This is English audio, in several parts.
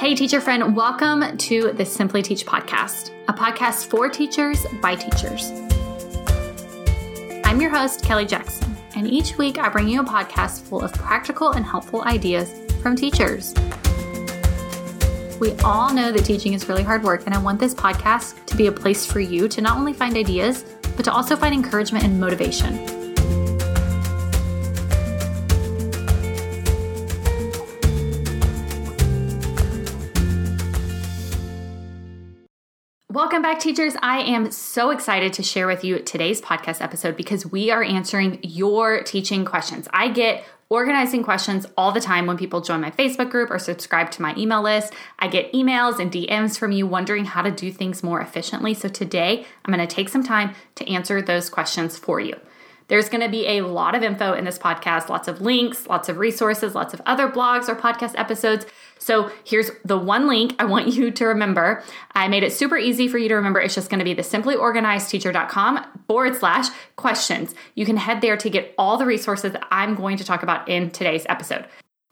Hey, teacher friend, welcome to the Simply Teach podcast, a podcast for teachers by teachers. I'm your host, Kelly Jackson, and each week I bring you a podcast full of practical and helpful ideas from teachers. We all know that teaching is really hard work, and I want this podcast to be a place for you to not only find ideas, but to also find encouragement and motivation. Welcome back, teachers. I am so excited to share with you today's podcast episode because we are answering your teaching questions. I get organizing questions all the time when people join my Facebook group or subscribe to my email list. I get emails and DMs from you wondering how to do things more efficiently. So today, I'm going to take some time to answer those questions for you. There's going to be a lot of info in this podcast, lots of links, lots of resources, lots of other blogs or podcast episodes. So here's the one link I want you to remember. I made it super easy for you to remember. It's just going to be the simplyorganizedteacher.com/questions. You can head there to get all the resources that I'm going to talk about in today's episode.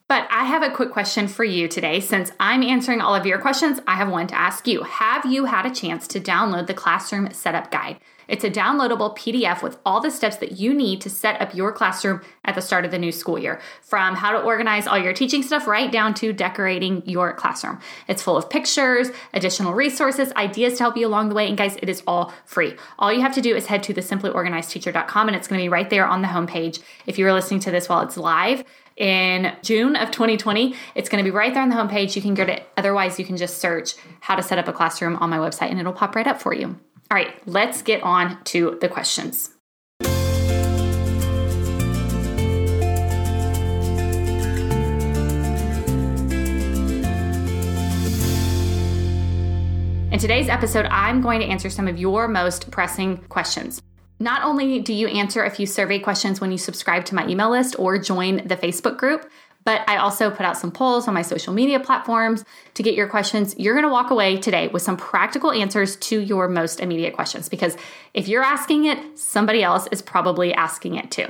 But I have a quick question for you today. Since I'm answering all of your questions, I have one to ask you. Have you had a chance to download the Classroom Setup Guide? It's a downloadable PDF with all the steps that you need to set up your classroom at the start of the new school year, from how to organize all your teaching stuff right down to decorating your classroom. It's full of pictures, additional resources, ideas to help you along the way, and guys, it is all free. All you have to do is head to the simplyorganizedteacher.com, and it's going to be right there on the homepage. If you're listening to this while it's live in June of 2020, it's going to be right there on the homepage. You can go to it. Otherwise, you can just search how to set up a classroom on my website, and it'll pop right up for you. All right, let's get on to the questions. In today's episode, I'm going to answer some of your most pressing questions. Not only do you answer a few survey questions when you subscribe to my email list or join the Facebook group, but I also put out some polls on my social media platforms to get your questions. You're going to walk away today with some practical answers to your most immediate questions, because if you're asking it, somebody else is probably asking it too.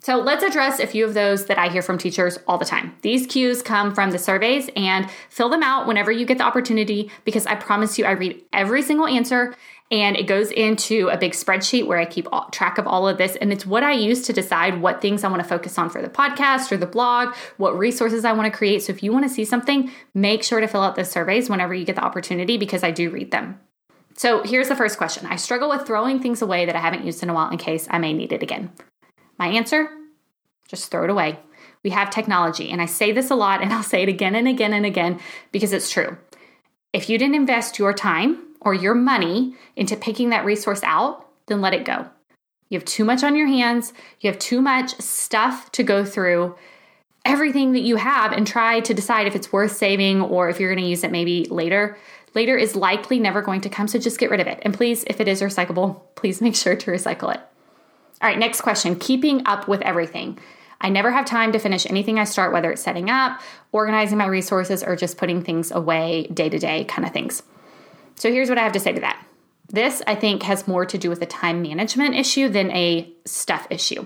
So let's address a few of those that I hear from teachers all the time. These cues come from the surveys, and fill them out whenever you get the opportunity, because I promise you I read every single answer. And it goes into a big spreadsheet where I keep track of all of this. And it's what I use to decide what things I want to focus on for the podcast or the blog, what resources I want to create. So if you want to see something, make sure to fill out those surveys whenever you get the opportunity, because I do read them. So here's the first question. I struggle with throwing things away that I haven't used in a while in case I may need it again. My answer, just throw it away. We have technology. And I say this a lot, and I'll say it again and again and again, because it's true. If you didn't invest your time or your money into picking that resource out, then let it go. You have too much on your hands. You have too much stuff to go through, everything that you have, and try to decide if it's worth saving or if you're going to use it maybe later. Later is likely never going to come, so just get rid of it. And please, if it is recyclable, please make sure to recycle it. All right, next question, keeping up with everything. I never have time to finish anything I start, whether it's setting up, organizing my resources, or just putting things away day-to-day kind of things. So here's what I have to say to that. This, I think, has more to do with a time management issue than a stuff issue.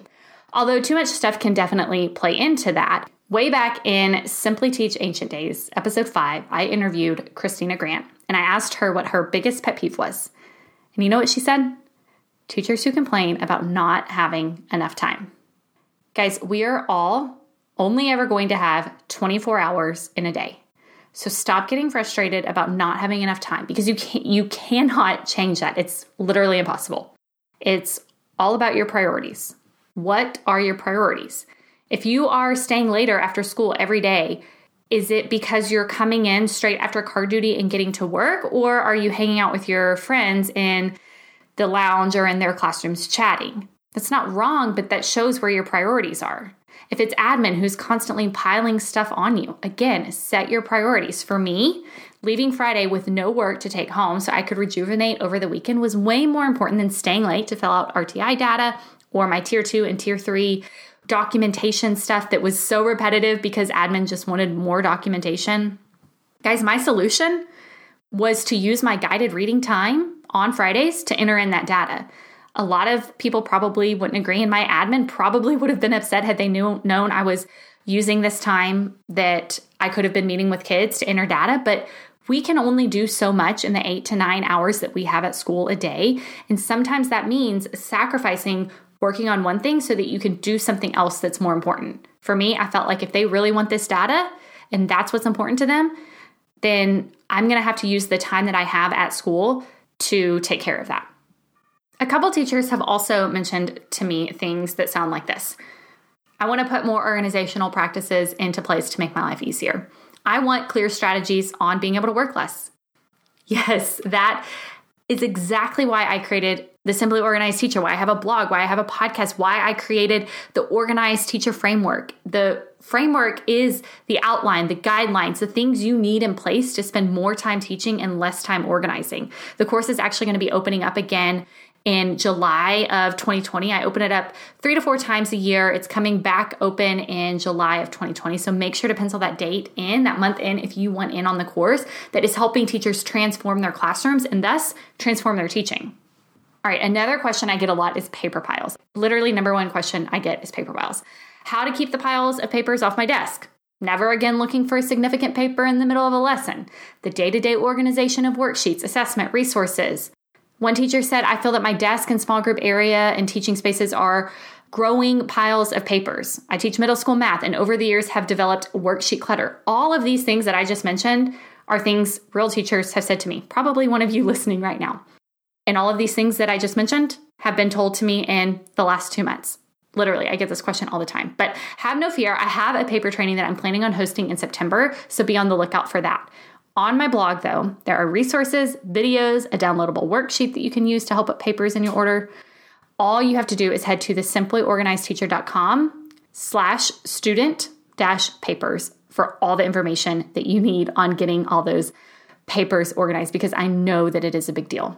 Although too much stuff can definitely play into that. Way back in Simply Teach Ancient Days, episode 5, I interviewed Christina Grant, and I asked her what her biggest pet peeve was. And you know what she said? Teachers who complain about not having enough time. Guys, we are all only ever going to have 24 hours in a day. So stop getting frustrated about not having enough time, because you cannot change that. It's literally impossible. It's all about your priorities. What are your priorities? If you are staying later after school every day, is it because you're coming in straight after car duty and getting to work, or are you hanging out with your friends in the lounge or in their classrooms chatting? That's not wrong, but that shows where your priorities are. If it's admin who's constantly piling stuff on you, again, set your priorities. For me, leaving Friday with no work to take home so I could rejuvenate over the weekend was way more important than staying late to fill out RTI data or my Tier 2 and Tier 3 documentation stuff that was so repetitive because admin just wanted more documentation. Guys, my solution was to use my guided reading time on Fridays to enter in that data. A lot of people probably wouldn't agree, and my admin probably would have been upset had they known I was using this time that I could have been meeting with kids to enter data, but we can only do so much in the 8 to 9 hours that we have at school a day. And sometimes that means sacrificing working on one thing so that you can do something else that's more important. For me, I felt like if they really want this data and that's what's important to them, then I'm going to have to use the time that I have at school to take care of that. A couple teachers have also mentioned to me things that sound like this. I want to put more organizational practices into place to make my life easier. I want clear strategies on being able to work less. Yes, that is exactly why I created the Simply Organized Teacher, why I have a blog, why I have a podcast, why I created the Organized Teacher Framework. The framework is the outline, the guidelines, the things you need in place to spend more time teaching and less time organizing. The course is actually going to be opening up again in July of 2020. I open it up 3 to 4 times a year. It's coming back open in July of 2020. So make sure to pencil that date in, that month in, if you want in on the course that is helping teachers transform their classrooms and thus transform their teaching. All right, another question I get a lot is paper piles. Literally, number one question I get is paper piles. How to keep the piles of papers off my desk. Never again looking for a significant paper in the middle of a lesson. The day-to-day organization of worksheets, assessment, resources. One teacher said, I feel that my desk and small group area and teaching spaces are growing piles of papers. I teach middle school math and over the years have developed worksheet clutter. All of these things that I just mentioned are things real teachers have said to me, probably one of you listening right now. And all of these things that I just mentioned have been told to me in the last 2 months. Literally, I get this question all the time. But have no fear, I have a paper training that I'm planning on hosting in September, so be on the lookout for that. On my blog, though, there are resources, videos, a downloadable worksheet that you can use to help put papers in your order. All you have to do is head to the simplyorganizedteacher.com/student-papers for all the information that you need on getting all those papers organized, because I know that it is a big deal.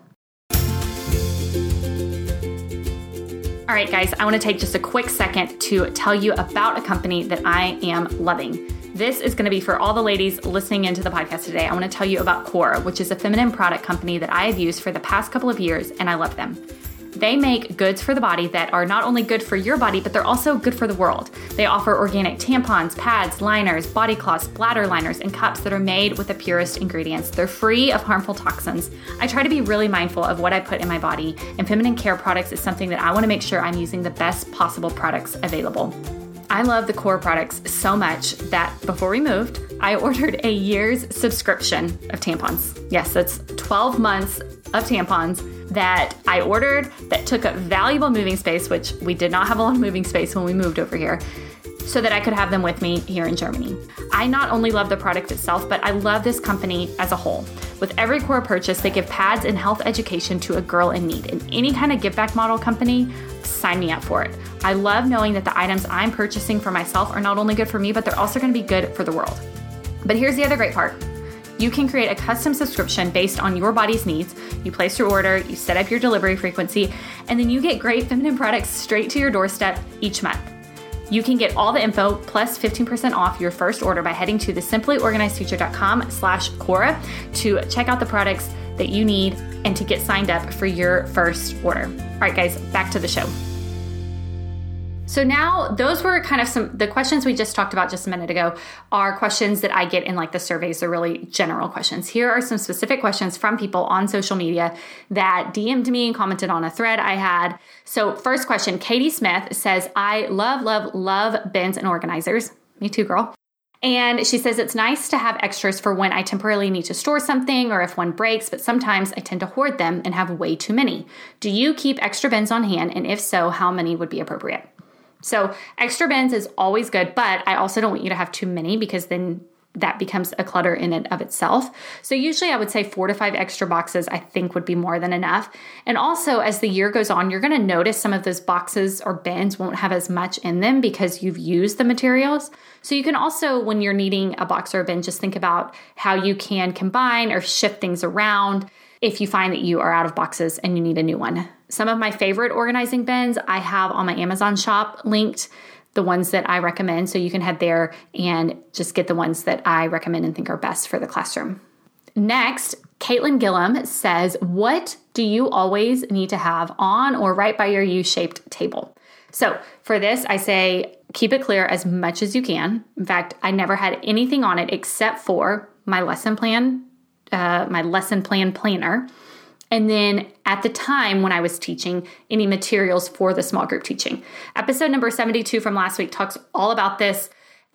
All right, guys, I want to take just a quick second to tell you about a company that I am loving. This is going to be for all the ladies listening into the podcast today. I want to tell you about Cora, which is a feminine product company that I have used for the past couple of years, and I love them. They make goods for the body that are not only good for your body, but they're also good for the world. They offer organic tampons, pads, liners, body cloths, bladder liners, and cups that are made with the purest ingredients. They're free of harmful toxins. I try to be really mindful of what I put in my body, and feminine care products is something that I want to make sure I'm using the best possible products available. I love the Cora products so much that before we moved, I ordered a year's subscription of tampons. Yes, that's 12 months of tampons that I ordered that took up valuable moving space, which we did not have a lot of moving space when we moved over here, so that I could have them with me here in Germany. I not only love the product itself, but I love this company as a whole. With every Cora purchase, they give pads and health education to a girl in need. And any kind of give back model company, sign me up for it. I love knowing that the items I'm purchasing for myself are not only good for me, but they're also going to be good for the world. But here's the other great part. You can create a custom subscription based on your body's needs. You place your order, you set up your delivery frequency, and then you get great feminine products straight to your doorstep each month. You can get all the info plus 15% off your first order by heading to the simplyorganizedteacher.com/Cora to check out the products that you need and to get signed up for your first order. All right, guys, back to the show. So now those were kind of the questions we just talked about just a minute ago are questions that I get in like the surveys. They're really general questions. Here are some specific questions from people on social media that DM'd me and commented on a thread I had. So first question, Katie Smith says, I love, love, love bins and organizers. Me too, girl. And she says, it's nice to have extras for when I temporarily need to store something or if one breaks, but sometimes I tend to hoard them and have way too many. Do you keep extra bins on hand? And if so, how many would be appropriate? So extra bins is always good, but I also don't want you to have too many because then that becomes a clutter in and of itself. So usually I would say 4 to 5 extra boxes I think would be more than enough. And also as the year goes on, you're going to notice some of those boxes or bins won't have as much in them because you've used the materials. So you can also, when you're needing a box or a bin, just think about how you can combine or shift things around if you find that you are out of boxes and you need a new one. Some of my favorite organizing bins I have on my Amazon shop linked, the ones that I recommend. So you can head there and just get the ones that I recommend and think are best for the classroom. Next, Caitlin Gillum says, what do you always need to have on or right by your U-shaped table? So for this, I say keep it clear as much as you can. In fact, I never had anything on it except for my lesson plan, planner. And then at the time when I was teaching, any materials for the small group teaching. Episode number 72 from last week talks all about this.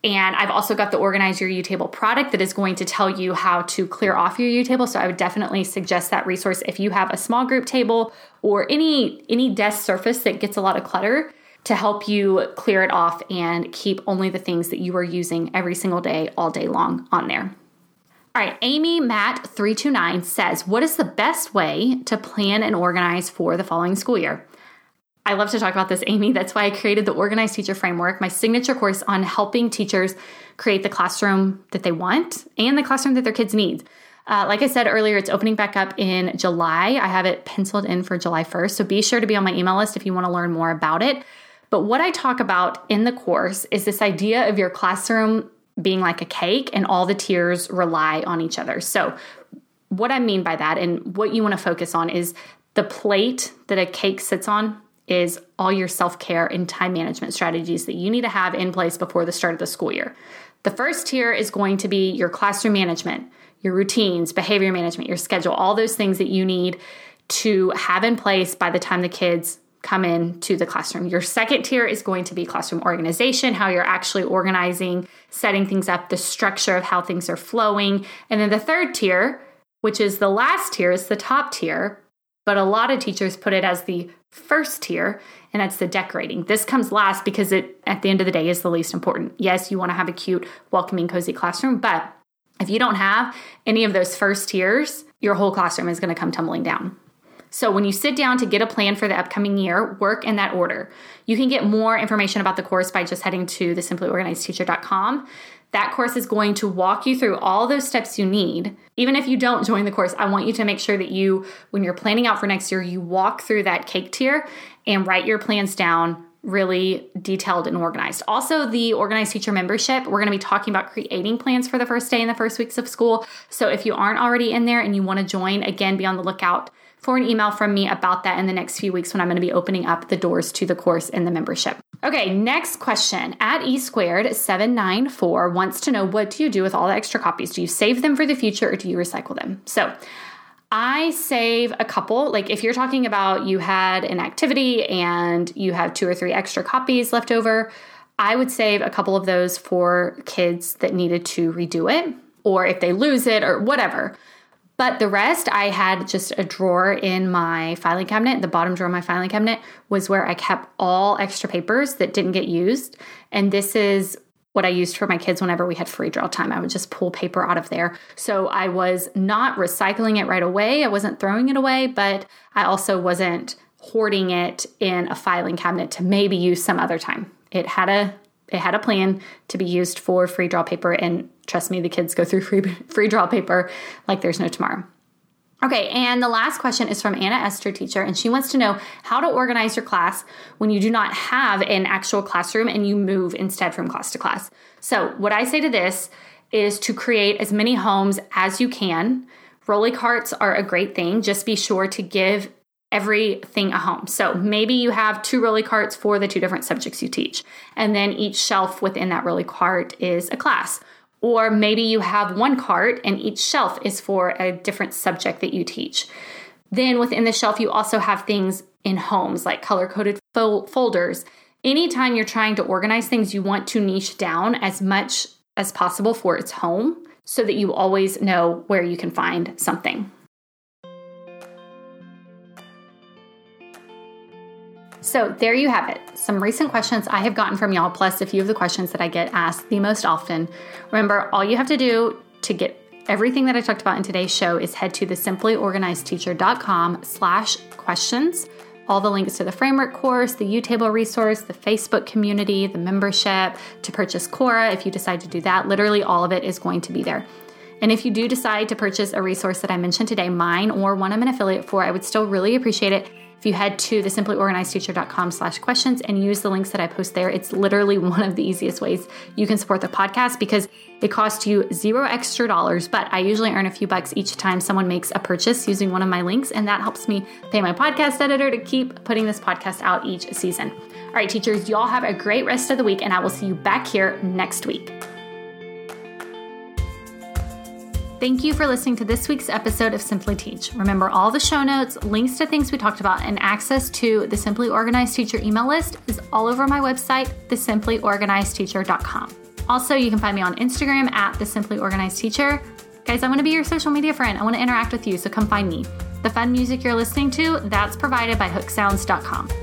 And I've also got the Organize Your U-Table product that is going to tell you how to clear off your U-Table. So I would definitely suggest that resource if you have a small group table or any desk surface that gets a lot of clutter to help you clear it off and keep only the things that you are using every single day, all day long on there. All right, Amy Matt 329 says, what is the best way to plan and organize for the following school year? I love to talk about this, Amy. That's why I created the Organized Teacher Framework, my signature course on helping teachers create the classroom that they want and the classroom that their kids need. Like I said earlier, it's opening back up in July. I have it penciled in for July 1st, so be sure to be on my email list if you want to learn more about it. But what I talk about in the course is this idea of your classroom being like a cake and all the tiers rely on each other. So what I mean by that and what you want to focus on is the plate that a cake sits on is all your self-care and time management strategies that you need to have in place before the start of the school year. The first tier is going to be your classroom management, your routines, behavior management, your schedule, all those things that you need to have in place by the time the kids come into the classroom. Your second tier is going to be classroom organization, how you're actually organizing, setting things up, the structure of how things are flowing. And then the third tier, which is the last tier, is the top tier, but a lot of teachers put it as the first tier, and that's the decorating. This comes last because it, at the end of the day, is the least important. Yes, you want to have a cute, welcoming, cozy classroom, but if you don't have any of those first tiers, your whole classroom is going to come tumbling down. So when you sit down to get a plan for the upcoming year, work in that order. You can get more information about the course by just heading to thesimplyorganizedteacher.com. That course is going to walk you through all those steps you need. Even if you don't join the course, I want you to make sure that you, when you're planning out for next year, you walk through that cake tier and write your plans down really detailed and organized. Also, the Organized Teacher membership, we're going to be talking about creating plans for the first day and the first weeks of school. So if you aren't already in there and you want to join, again, be on the lookout for an email from me about that in the next few weeks when I'm going to be opening up the doors to the course and the membership. Okay, next question. At E22794 wants to know, what do you do with all the extra copies? Do you save them for the future or do you recycle them? So I save a couple. Like if you're talking about you had an activity and you have 2 or 3 extra copies left over, I would save a couple of those for kids that needed to redo it or if they lose it or whatever. But the rest, I had just a drawer in my filing cabinet. The bottom drawer of my filing cabinet was where I kept all extra papers that didn't get used. And this is what I used for my kids whenever we had free draw time. I would just pull paper out of there. So I was not recycling it right away. I wasn't throwing it away, but I also wasn't hoarding it in a filing cabinet to maybe use some other time. It had a plan to be used for free draw paper, and trust me, the kids go through free draw paper like there's no tomorrow. Okay, and the last question is from Anna Esther, teacher, and she wants to know how to organize your class when you do not have an actual classroom and you move instead from class to class. So what I say to this is to create as many homes as you can. Rolly carts are a great thing. Just be sure to give everything a home. So maybe you have 2 rolly carts for the 2 different subjects you teach, and then each shelf within that rolly cart is a class. Or maybe you have 1 cart and each shelf is for a different subject that you teach. Then within the shelf, you also have things in homes like color-coded folders. Anytime you're trying to organize things, you want to niche down as much as possible for its home so that you always know where you can find something. So there you have it. Some recent questions I have gotten from y'all, plus a few of the questions that I get asked the most often. Remember, all you have to do to get everything that I talked about in today's show is head to thesimplyorganizedteacher.com/questions. All the links to the framework course, the U-Table resource, the Facebook community, the membership, to purchase Cora if you decide to do that. Literally all of it is going to be there. And if you do decide to purchase a resource that I mentioned today, mine or one I'm an affiliate for, I would still really appreciate it If you head to the simplyorganizedteacher.com/questions and use the links that I post there, it's literally one of the easiest ways you can support the podcast, because it costs you $0 extra, but I usually earn a few bucks each time someone makes a purchase using one of my links, and that helps me pay my podcast editor to keep putting this podcast out each season. All right, teachers, y'all have a great rest of the week, and I will see you back here next week. Thank you for listening to this week's episode of Simply Teach. Remember, all the show notes, links to things we talked about, and access to the Simply Organized Teacher email list is all over my website, thesimplyorganizedteacher.com. Also, you can find me on Instagram at thesimplyorganizedteacher. Guys, I want to be your social media friend. I want to interact with you, so come find me. The fun music you're listening to, that's provided by hooksounds.com.